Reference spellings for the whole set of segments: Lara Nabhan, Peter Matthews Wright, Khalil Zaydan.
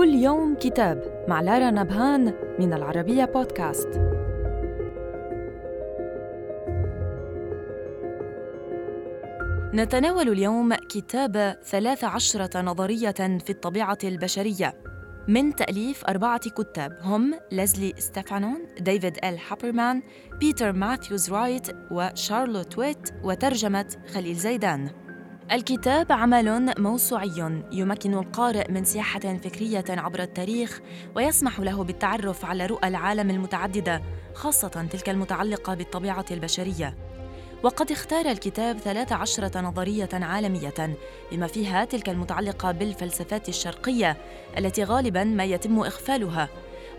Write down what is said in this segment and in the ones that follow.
كل يوم كتاب مع لارا نبهان من العربية بودكاست. نتناول اليوم كتاب 13 نظرية في الطبيعة البشرية من تأليف 4 كتاب هم ليزلي ستيفانسون، ديفيد إل هابرمان، بيتر ماثيوز رايت وشارلوت ويت، وترجمة خليل زيدان. الكتاب عمل موسوعي يمكن القارئ من سياحة فكرية عبر التاريخ ويسمح له بالتعرف على رؤى العالم المتعددة، خاصة تلك المتعلقة بالطبيعة البشرية. وقد اختار الكتاب 13 نظرية عالمية بما فيها تلك المتعلقة بالفلسفات الشرقية التي غالباً ما يتم إغفالها،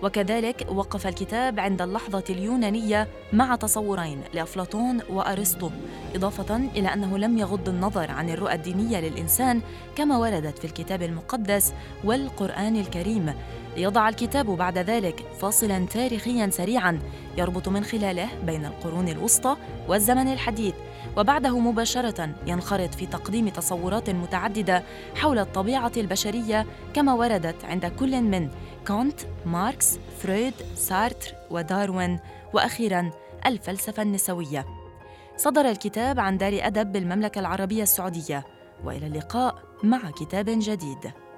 وكذلك وقف الكتاب عند اللحظة اليونانية مع تصورين لأفلاطون وأرسطو، إضافة إلى أنه لم يغض النظر عن الرؤى الدينية للإنسان كما وردت في الكتاب المقدس والقرآن الكريم. يضع الكتاب بعد ذلك فاصلاً تاريخياً سريعاً يربط من خلاله بين القرون الوسطى والزمن الحديث، وبعده مباشرة ينخرط في تقديم تصورات متعددة حول الطبيعة البشرية كما وردت عند كل من كانت، ماركس، فرويد، سارتر وداروين، وأخيراً الفلسفة النسوية. صدر الكتاب عن دار أدب بالمملكة العربية السعودية، وإلى اللقاء مع كتاب جديد.